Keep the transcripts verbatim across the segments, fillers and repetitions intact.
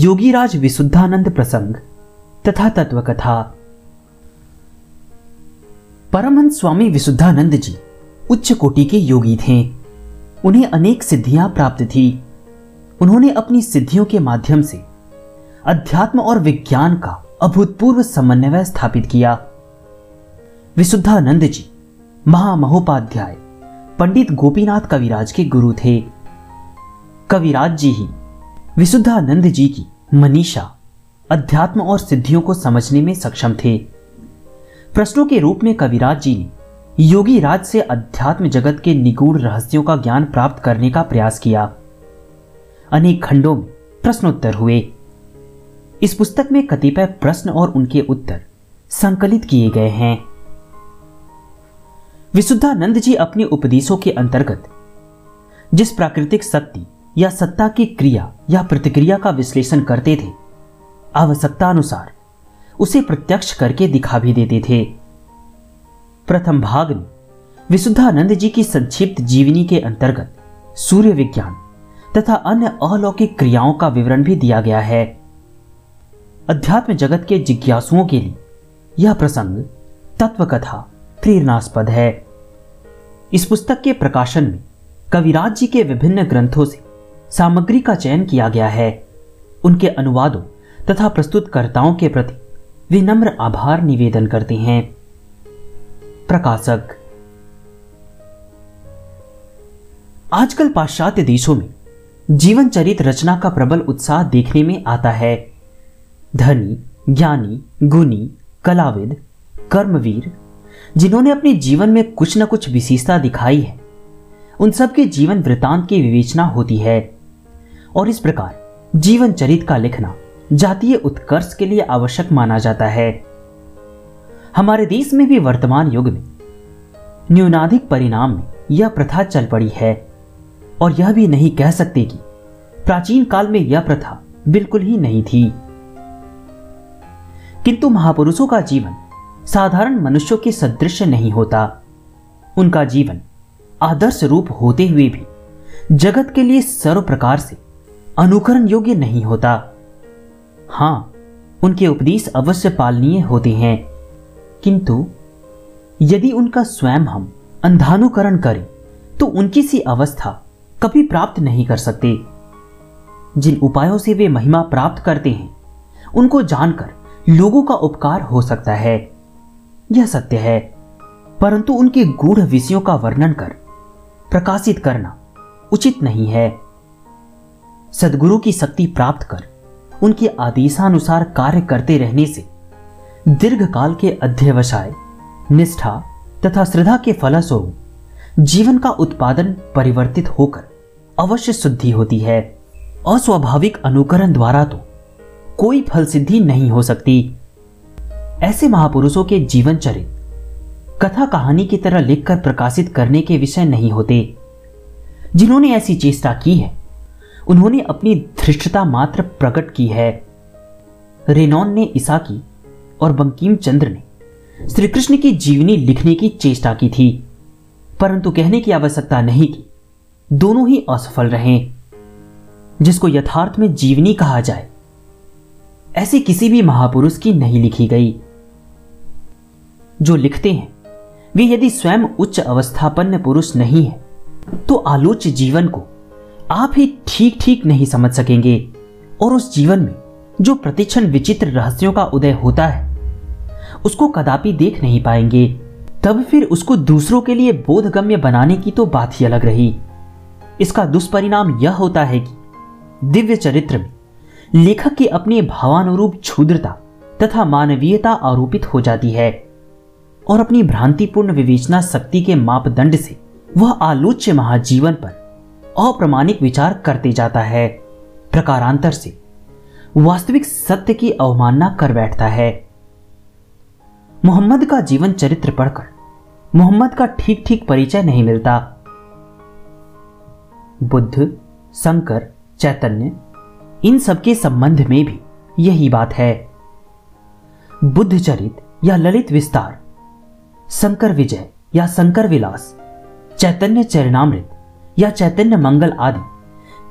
योगीराज विशुद्धानंद प्रसंग तथा तत्वकथा। परमहंस स्वामी विशुद्धानंद जी उच्च कोटि के योगी थे। उन्हें अनेक सिद्धियां प्राप्त थी। उन्होंने अपनी सिद्धियों के माध्यम से अध्यात्म और विज्ञान का अभूतपूर्व समन्वय स्थापित किया। विशुद्धानंद जी महामहोपाध्याय पंडित गोपीनाथ कविराज के गुरु थे। कविराज जी ही विशुद्धानंद जी की मनीषा, अध्यात्म और सिद्धियों को समझने में सक्षम थे। प्रश्नों के रूप में कविराज जी ने योगीराज से अध्यात्म जगत के निगूढ़ रहस्यों का ज्ञान प्राप्त करने का प्रयास किया। अनेक खंडों में प्रश्नोत्तर हुए। इस पुस्तक में कतिपय प्रश्न और उनके उत्तर संकलित किए गए हैं। विशुद्धानंद जी अपने उपदेशों के अंतर्गत जिस प्राकृतिक शक्ति या सत्ता की क्रिया या प्रतिक्रिया का विश्लेषण करते थे, आवश्यकता अनुसार उसे प्रत्यक्ष करके दिखा भी देते थे। प्रथम भाग में विशुद्धानंद जी की संक्षिप्त जीवनी के अंतर्गत सूर्य विज्ञान तथा अन्य अलौकिक क्रियाओं का विवरण भी दिया गया है। अध्यात्म जगत के जिज्ञासुओं के लिए यह प्रसंग तत्वकथा प्रेरणास्पद है। इस पुस्तक के प्रकाशन में कविराज जी के विभिन्न ग्रंथों से सामग्री का चयन किया गया है। उनके अनुवादों तथा प्रस्तुतकर्ताओं के प्रति विनम्र आभार निवेदन करते हैं। प्रकाशक। आजकल पाश्चात्य देशों में जीवनचरित रचना का प्रबल उत्साह देखने में आता है। धनी, ज्ञानी, गुणी, कलाविद, कर्मवीर, जिन्होंने अपने जीवन में कुछ न कुछ विशेषता दिखाई है, उन सबके जीवन वृतांत की विवेचना होती है और इस प्रकार जीवनचरित का लिखना जातीय उत्कर्ष के लिए आवश्यक माना जाता है। हमारे देश में भी वर्तमान युग में न्यूनाधिक परिणाम में यह प्रथा चल पड़ी है और यह भी नहीं कह सकते कि प्राचीन काल में यह प्रथा बिल्कुल ही नहीं थी, किंतु महापुरुषों का जीवन साधारण मनुष्यों के सदृश नहीं होता। उनका जीवन आदर्श रूप होते हुए भी जगत के लिए सर्व प्रकार से अनुकरण योग्य नहीं होता। हां, उनके उपदेश अवश्य पालनीय होते हैं, किंतु यदि उनका स्वयं हम अंधानुकरण करें तो उनकी सी अवस्था कभी प्राप्त नहीं कर सकते। जिन उपायों से वे महिमा प्राप्त करते हैं उनको जानकर लोगों का उपकार हो सकता है, यह सत्य है, परंतु उनके गूढ़ विषयों का वर्णन कर प्रकाशित करना उचित नहीं है। सदगुरु की शक्ति प्राप्त कर उनके आदेशानुसार कार्य करते रहने से दीर्घकाल के अध्यवसाय, निष्ठा तथा श्रद्धा के फलस्वरूप जीवन का उत्पादन परिवर्तित होकर अवश्य शुद्धि होती है। अस्वाभाविक अनुकरण द्वारा तो कोई फल सिद्धि नहीं हो सकती। ऐसे महापुरुषों के जीवन चरित्र कथा कहानी की तरह लिखकर प्रकाशित करने के विषय नहीं होते। जिन्होंने ऐसी चेष्टा की है उन्होंने अपनी धृष्टता मात्र प्रकट की है। रेनौन ने ईसा की और बंकीम चंद्र ने श्री कृष्ण की जीवनी लिखने की चेष्टा की थी, परंतु कहने की आवश्यकता नहीं कि दोनों ही असफल रहे। जिसको यथार्थ में जीवनी कहा जाए, ऐसे किसी भी महापुरुष की नहीं लिखी गई। जो लिखते हैं वे यदि स्वयं उच्च अवस्थापन्न पुरुष नहीं है तो आलोच्य जीवन को आप ही ठीक ठीक नहीं समझ सकेंगे और उस जीवन में जो प्रतिक्षण विचित्र रहस्यों का उदय होता है उसको कदापि देख नहीं पाएंगे। तब फिर उसको दूसरों के लिए बोधगम्य बनाने की तो बात ही अलग रही। इसका दुष्परिणाम यह होता है कि दिव्य चरित्र में लेखक की अपनी भावानुरूप क्षुद्रता तथा मानवीयता आरोपित हो जाती है और अपनी भ्रांतिपूर्ण विवेचना शक्ति के मापदंड से वह आलोच्य महाजीवन पर अप्रमाणिक विचार करते जाता है, प्रकारांतर से वास्तविक सत्य की अवमानना कर बैठता है। मोहम्मद का जीवन चरित्र पढ़कर मोहम्मद का ठीक ठीक परिचय नहीं मिलता। बुद्ध, शंकर, चैतन्य, इन सबके संबंध में भी यही बात है। बुद्ध चरित या ललित विस्तार, शंकर विजय या शंकर विलास, चैतन्य चरणामृत या चैतन्य मंगल आदि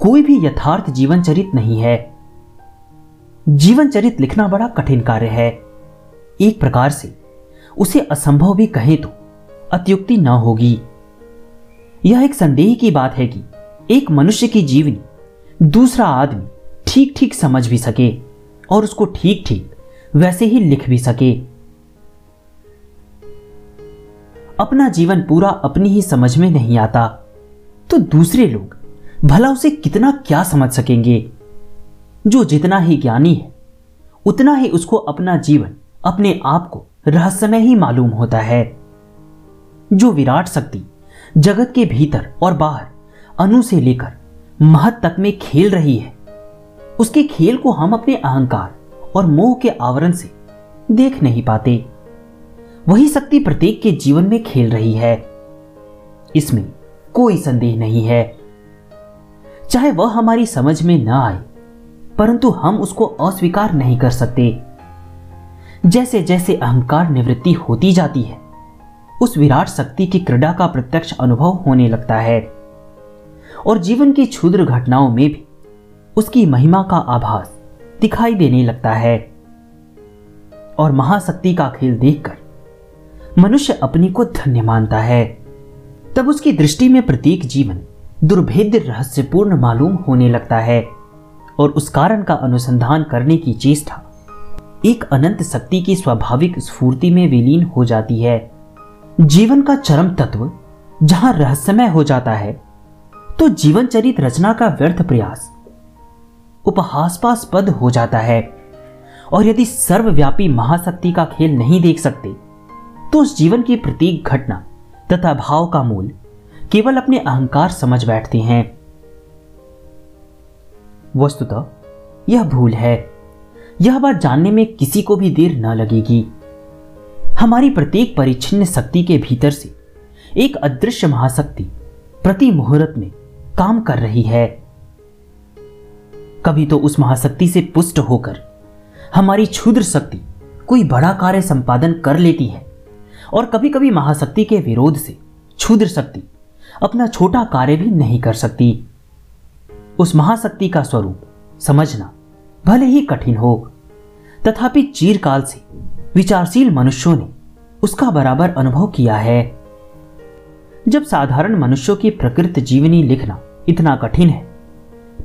कोई भी यथार्थ जीवनचरित नहीं है। जीवनचरित लिखना बड़ा कठिन कार्य है। एक प्रकार से उसे असंभव भी कहें तो अत्युक्ति न होगी। यह एक संदेह की बात है कि एक मनुष्य की जीवनी दूसरा आदमी ठीक ठीक समझ भी सके और उसको ठीक ठीक वैसे ही लिख भी सके। अपना जीवन पूरा अपनी ही समझ में नहीं आता तो दूसरे लोग भला उसे कितना क्या समझ सकेंगे। जो जितना ही ज्ञानी है उतना ही उसको अपना जीवन अपने आप को रहस्यमय ही मालूम होता है। जो विराट शक्ति जगत के भीतर और बाहर अणु से लेकर महत तक में खेल रही है, उसके खेल को हम अपने अहंकार और मोह के आवरण से देख नहीं पाते। वही शक्ति प्रत्येक के जीवन में खेल रही है, इसमें कोई संदेह नहीं है। चाहे वह हमारी समझ में ना आए परंतु हम उसको अस्वीकार नहीं कर सकते। जैसे जैसे अहंकार निवृत्ति होती जाती है उस विराट शक्ति की क्रीड़ा का प्रत्यक्ष अनुभव होने लगता है और जीवन की क्षुद्र घटनाओं में भी उसकी महिमा का आभास दिखाई देने लगता है। और महाशक्ति का खेल देखकर मनुष्य अपने को धन्य मानता है। तब उसकी दृष्टि में प्रत्येक जीवन दुर्भेद्य रहस्यपूर्ण मालूम होने लगता है और उस कारण का अनुसंधान करने की चेष्टा एक अनंत शक्ति की स्वाभाविक स्फूर्ति में विलीन हो जाती है। जीवन का चरम तत्व जहां रहस्यमय हो जाता है तो जीवनचरित रचना का व्यर्थ प्रयास उपहासास्पद हो जाता है। और यदि सर्वव्यापी महाशक्ति का खेल नहीं देख सकते तो उस जीवन की प्रत्येक घटना तथा भाव का मूल केवल अपने अहंकार समझ बैठते हैं। वस्तुतः यह भूल है। यह बात जानने में किसी को भी देर न लगेगी। हमारी प्रत्येक परिच्छिन्न शक्ति के भीतर से एक अदृश्य महाशक्ति प्रति मुहूर्त में काम कर रही है। कभी तो उस महाशक्ति से पुष्ट होकर हमारी क्षुद्र शक्ति कोई बड़ा कार्य संपादन कर लेती है और कभी कभी महाशक्ति के विरोध से क्षुद्र शक्ति अपना छोटा कार्य भी नहीं कर सकती। उस महाशक्ति का स्वरूप समझना भले ही कठिन हो, तथापि चिरकाल से विचारशील मनुष्यों ने उसका बराबर अनुभव किया है। जब साधारण मनुष्यों की प्रकृत जीवनी लिखना इतना कठिन है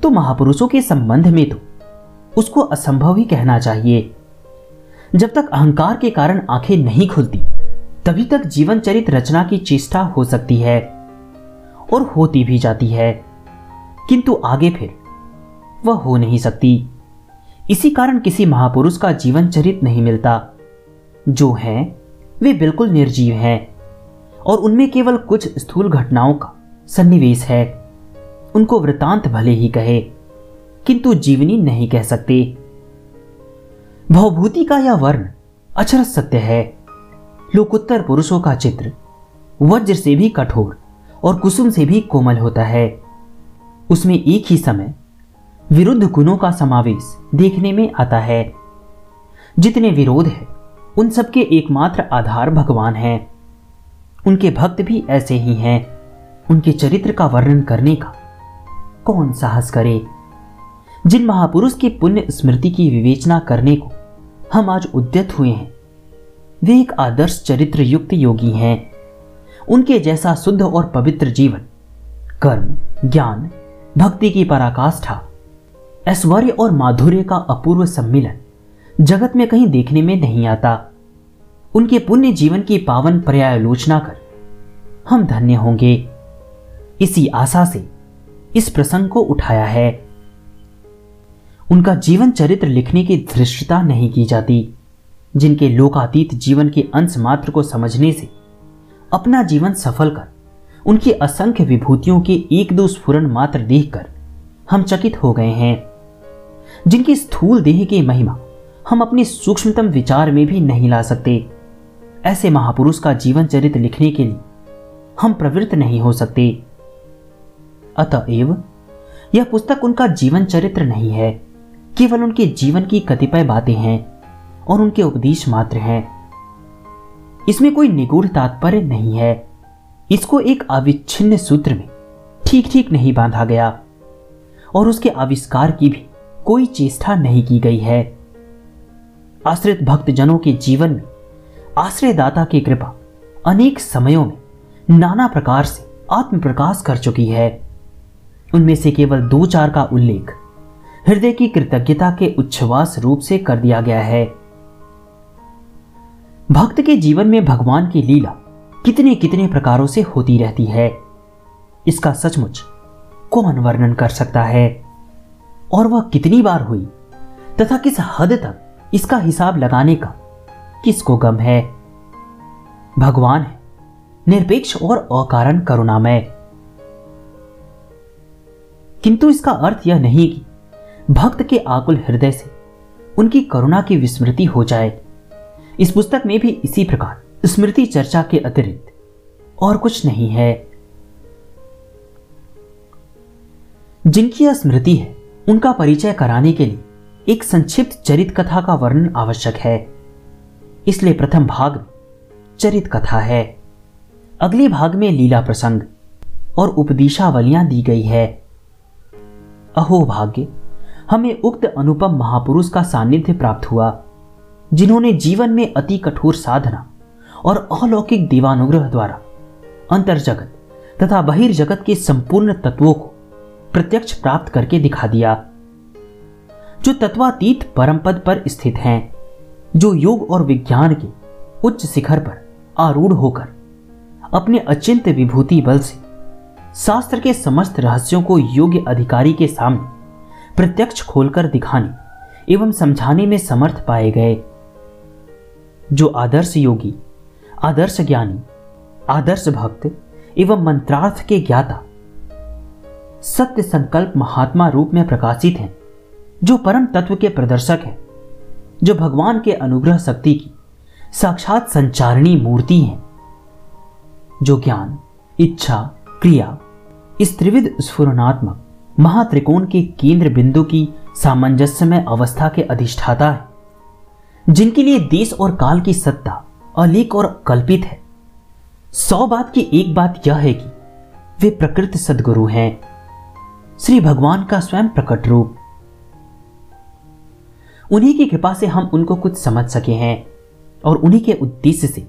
तो महापुरुषों के संबंध में तो उसको असंभव ही कहना चाहिए। जब तक अहंकार के कारण आंखें नहीं खुलती तभी तक जीवनचरित रचना की चेष्टा हो सकती है और होती भी जाती है, किंतु आगे फिर वह हो नहीं सकती। इसी कारण किसी महापुरुष का जीवनचरित नहीं मिलता। जो हैं वे बिल्कुल निर्जीव हैं और उनमें केवल कुछ स्थूल घटनाओं का सन्निवेश है। उनको वृतांत भले ही कहे किंतु जीवनी नहीं कह सकते। भवभूति का यह वर्ण अचरज सत्य है। लोकोत्तर पुरुषों का चित्र वज्र से भी कठोर और कुसुम से भी कोमल होता है। उसमें एक ही समय विरुद्ध गुणों का समावेश देखने में आता है। जितने विरोध है उन सबके एकमात्र आधार भगवान है। उनके भक्त भी ऐसे ही हैं। उनके चरित्र का वर्णन करने का कौन साहस करे। जिन महापुरुष की पुण्य स्मृति की विवेचना करने को हम आज उद्यत हुए हैं वे एक आदर्श चरित्र युक्त योगी हैं। उनके जैसा शुद्ध और पवित्र जीवन, कर्म, ज्ञान, भक्ति की पराकाष्ठा, ऐश्वर्य और माधुर्य का अपूर्व सम्मिलन जगत में कहीं देखने में नहीं आता। उनके पुण्य जीवन की पावन पर्यालोचना कर हम धन्य होंगे। इसी आशा से इस प्रसंग को उठाया है। उनका जीवन चरित्र लिखने की धृष्टता नहीं की जाती। जिनके लोकातीत जीवन के अंश मात्र को समझने से अपना जीवन सफल कर उनकी असंख्य विभूतियों के एक दो स्फुरन मात्र देखकर हम चकित हो गए हैं। जिनकी स्थूल देह की महिमा हम अपने सूक्ष्मतम विचार में भी नहीं ला सकते, ऐसे महापुरुष का जीवन चरित्र लिखने के लिए हम प्रवृत्त नहीं हो सकते। अतएव यह पुस्तक उनका जीवन चरित्र नहीं है, केवल उनके जीवन की कतिपय बातें हैं और उनके उपदेश मात्र हैं। इसमें कोई निगूढ़ तात्पर्य नहीं है। इसको एक अविच्छिन्न सूत्र में ठीक ठीक नहीं बांधा गया और उसके आविष्कार की भी कोई चेष्टा नहीं की गई है। आश्रित भक्तजनों के जीवन में आश्रयदाता की कृपा अनेक समयों में नाना प्रकार से आत्मप्रकाश कर चुकी है। उनमें से केवल दो चार का उल्लेख हृदय की कृतज्ञता के उच्छ्वास रूप से कर दिया गया है। भक्त के जीवन में भगवान की लीला कितने कितने प्रकारों से होती रहती है, इसका सचमुच कौन वर्णन कर सकता है। और वह कितनी बार हुई तथा किस हद तक इसका हिसाब लगाने का किसको गम है। भगवान है निरपेक्ष और अकारण करुणामय, किंतु इसका अर्थ यह नहीं कि भक्त के आकुल हृदय से उनकी करुणा की विस्मृति हो जाए। इस पुस्तक में भी इसी प्रकार स्मृति चर्चा के अतिरिक्त और कुछ नहीं है। जिनकी स्मृति है उनका परिचय कराने के लिए एक संक्षिप्त चरित कथा का वर्णन आवश्यक है, इसलिए प्रथम भाग में चरित कथा है। अगले भाग में लीला प्रसंग और उपदेशावलियां दी गई है। अहो भाग्य, हमें उक्त अनुपम महापुरुष का सानिध्य प्राप्त हुआ, जिन्होंने जीवन में अति कठोर साधना और अलौकिक देवानुग्रह द्वारा अंतर्जगत तथा बहिर्जगत के संपूर्ण तत्वों को प्रत्यक्ष प्राप्त करके दिखा दिया, जो तत्वातीत परमपद पर स्थित हैं, जो योग और विज्ञान के उच्च शिखर पर आरूढ़ होकर अपने अचिंत्य विभूति बल से शास्त्र के समस्त रहस्यों को योग्य अधिकारी के सामने प्रत्यक्ष खोलकर दिखाने एवं समझाने में समर्थ पाए गए। जो आदर्श योगी, आदर्श ज्ञानी, आदर्श भक्त एवं मंत्रार्थ के ज्ञाता सत्य संकल्प महात्मा रूप में प्रकाशित हैं, जो परम तत्व के प्रदर्शक हैं, जो भगवान के अनुग्रह शक्ति की साक्षात संचारिणी मूर्ति हैं, जो ज्ञान, इच्छा, क्रिया इस त्रिविध स्फुरणात्मक महात्रिकोण के केंद्र बिंदु की सामंजस्यमय अवस्था के अधिष्ठाता है, जिनके लिए देश और काल की सत्ता अलीक और कल्पित है। सौ बात की एक बात यह है कि वे प्रकृत सद्गुरु हैं, श्री भगवान का स्वयं प्रकट रूप। उन्हीं की कृपा से हम उनको कुछ समझ सके हैं और उन्हीं के उद्देश्य से,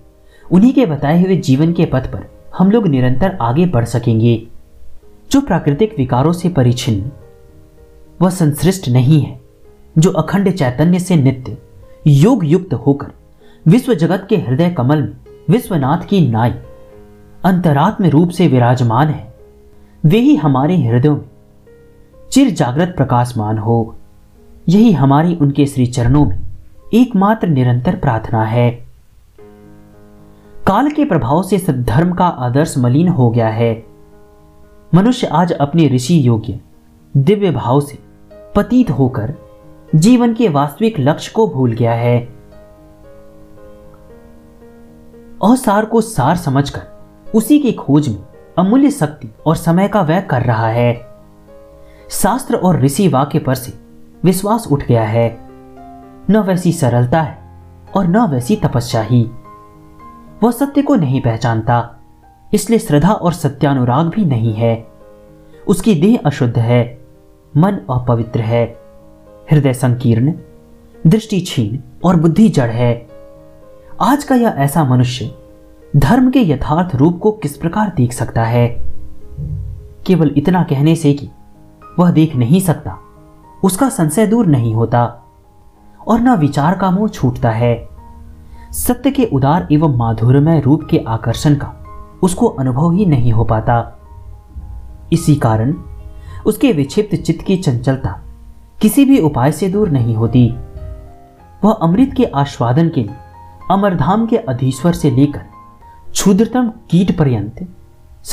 उन्हीं के बताए हुए जीवन के पथ पर हम लोग निरंतर आगे बढ़ सकेंगे। जो प्राकृतिक विकारों से परिचिन्न वह संश्रिष्ट नहीं है, जो अखंड चैतन्य से नित्य योग युक्त होकर विश्व जगत के हृदय कमल में विश्वनाथ की नाई अंतरात्म रूप से विराजमान है, वे ही हमारे हृदयों में चिर जागृत प्रकाशमान हो। यही हमारी उनके श्री चरणों में एकमात्र निरंतर प्रार्थना है। काल के प्रभाव से सद्धर्म का आदर्श मलिन हो गया है। मनुष्य आज अपने ऋषि योग्य दिव्य भाव से पतित होकर जीवन के वास्तविक लक्ष्य को भूल गया है। असार को सार समझकर उसी की खोज में अमूल्य शक्ति और समय का व्यय कर रहा है। शास्त्र और ऋषि वाक्य पर से विश्वास उठ गया है। न वैसी सरलता है और न वैसी तपस्या ही। वह सत्य को नहीं पहचानता, इसलिए श्रद्धा और सत्यानुराग भी नहीं है। उसकी देह अशुद्ध है, मन अपवित्र है, हृदय संकीर्ण, दृष्टि क्षीण और बुद्धि जड़ है। आज का यह ऐसा मनुष्य धर्म के यथार्थ रूप को किस प्रकार देख सकता है? केवल इतना कहने से कि वह देख नहीं सकता, उसका संशय दूर नहीं होता और न विचार का मोह छूटता है। सत्य के उदार एवं माधुर्यमय रूप के आकर्षण का उसको अनुभव ही नहीं हो पाता। इसी कारण उसके विक्षिप्त चित्त की चंचलता किसी भी उपाय से दूर नहीं होती। वह अमृत के आस्वादन के लिए अमरधाम के अधीश्वर से लेकर क्षुद्रतम कीट पर्यंत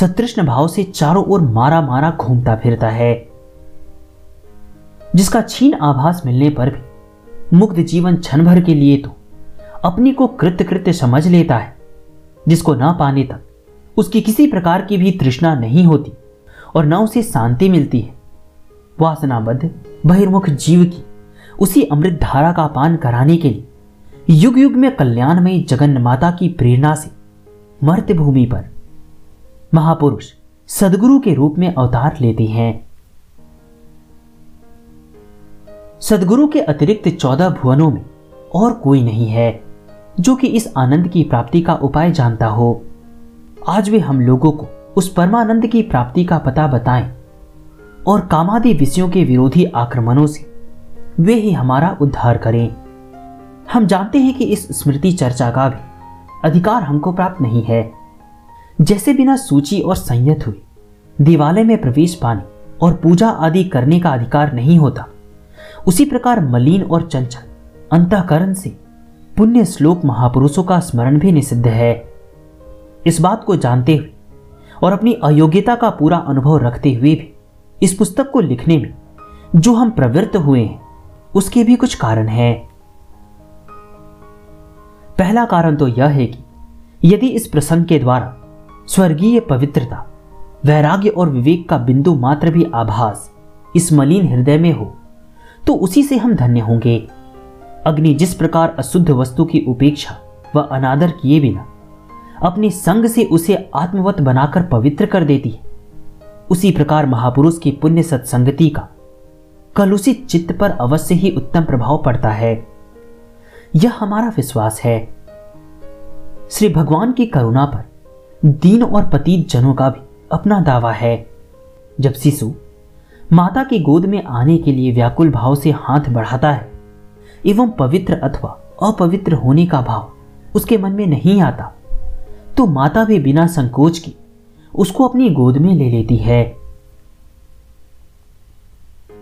सतृष्ण भाव से चारों ओर मारा मारा घूमता फिरता है, जिसका क्षीण आभास मिलने पर भी मुक्त जीवन क्षण भर के लिए तो अपने को कृतकृत्य समझ लेता है, जिसको ना पाने तक उसकी किसी प्रकार की भी तृष्णा नहीं होती और न उसे शांति मिलती है। वासनाबद्ध बहिर्मुख जीव की उसी अमृत धारा का पान कराने के लिए युग युग में कल्याणमयी जगन माता की प्रेरणा से मर्त्यभूमि पर महापुरुष सदगुरु के रूप में अवतार लेते हैं। सदगुरु के अतिरिक्त चौदह भुवनों में और कोई नहीं है जो कि इस आनंद की प्राप्ति का उपाय जानता हो। आज वे हम लोगों को उस परमानंद की प्राप्ति का पता बताएं और कामादि विषयों के विरोधी आक्रमणों से वे ही हमारा उद्धार करें। हम जानते हैं कि इस स्मृति चर्चा का भी अधिकार हमको प्राप्त नहीं है। जैसे बिना सूची और संयत हुए दिवालय में प्रवेश पाने और पूजा आदि करने का अधिकार नहीं होता, उसी प्रकार मलिन और चंचल अंतःकरण से पुण्य श्लोक महापुरुषों का स्मरण भी निषिद्ध है। इस बात को जानते हुए और अपनी अयोग्यता का पूरा अनुभव रखते हुए भी इस पुस्तक को लिखने में जो हम प्रवृत्त हुए हैं उसके भी कुछ कारण हैं। पहला कारण तो यह है कि यदि इस प्रसंग के द्वारा स्वर्गीय पवित्रता, वैराग्य और विवेक का बिंदु मात्र भी आभास इस मलिन हृदय में हो तो उसी से हम धन्य होंगे। अग्नि जिस प्रकार अशुद्ध वस्तु की उपेक्षा व अनादर किए बिना अपने संग से उसे आत्मवत बनाकर पवित्र कर देती है, उसी प्रकार महापुरुष की पुण्य सत्संगति का कलुषित चित्त पर अवश्य ही उत्तम प्रभाव पड़ता है, यह हमारा विश्वास है। श्री भगवान की करुणा पर दीन और पतित जनों का भी अपना दावा है। जब शिशु माता की गोद में आने के लिए व्याकुल भाव से हाथ बढ़ाता है एवं पवित्र अथवा अपवित्र होने का भाव उसके मन में नहीं आता तो माता भी बिना संकोच के उसको अपनी गोद में ले लेती है।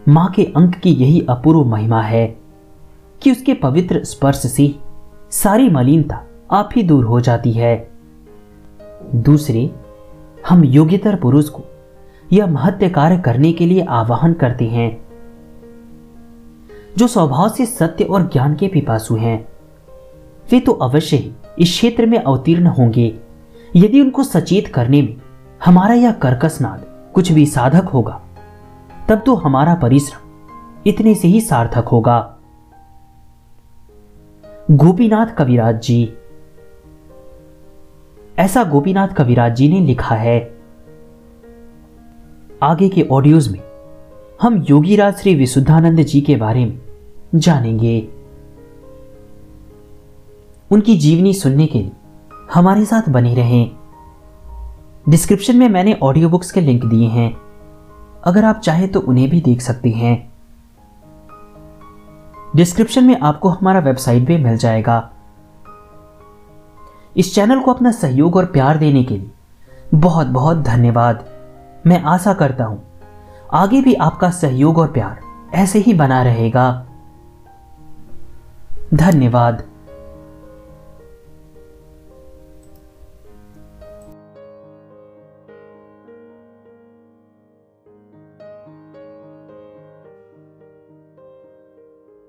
मां के अंक की यही अपूर्व महिमा है कि उसके पवित्र स्पर्श से सारी मलिनता आप ही दूर हो जाती है। दूसरे, हम योग्यतर पुरुष को यह महत्त्व कार्य करने के लिए आह्वान करते हैं जो स्वभाव से सत्य और ज्ञान के पिपासु हैं। वे तो अवश्य ही इस क्षेत्र में अवतीर्ण होंगे यदि उनको सचेत करने में हमारा यह कर्कश नाद कुछ भी साधक होगा, तब तो हमारा परिश्रम इतने से ही सार्थक होगा। गोपीनाथ कविराज जी, ऐसा गोपीनाथ कविराज जी ने लिखा है। आगे के ऑडियोज में हम योगीराज श्री विशुद्धानंद जी के बारे में जानेंगे। उनकी जीवनी सुनने के लिए हमारे साथ बने रहें। डिस्क्रिप्शन में मैंने ऑडियो बुक्स के लिंक दिए हैं, अगर आप चाहें तो उन्हें भी देख सकते हैं। डिस्क्रिप्शन में आपको हमारा वेबसाइट भी मिल जाएगा। इस चैनल को अपना सहयोग और प्यार देने के लिए बहुत बहुत धन्यवाद। मैं आशा करता हूं आगे भी आपका सहयोग और प्यार ऐसे ही बना रहेगा। धन्यवाद।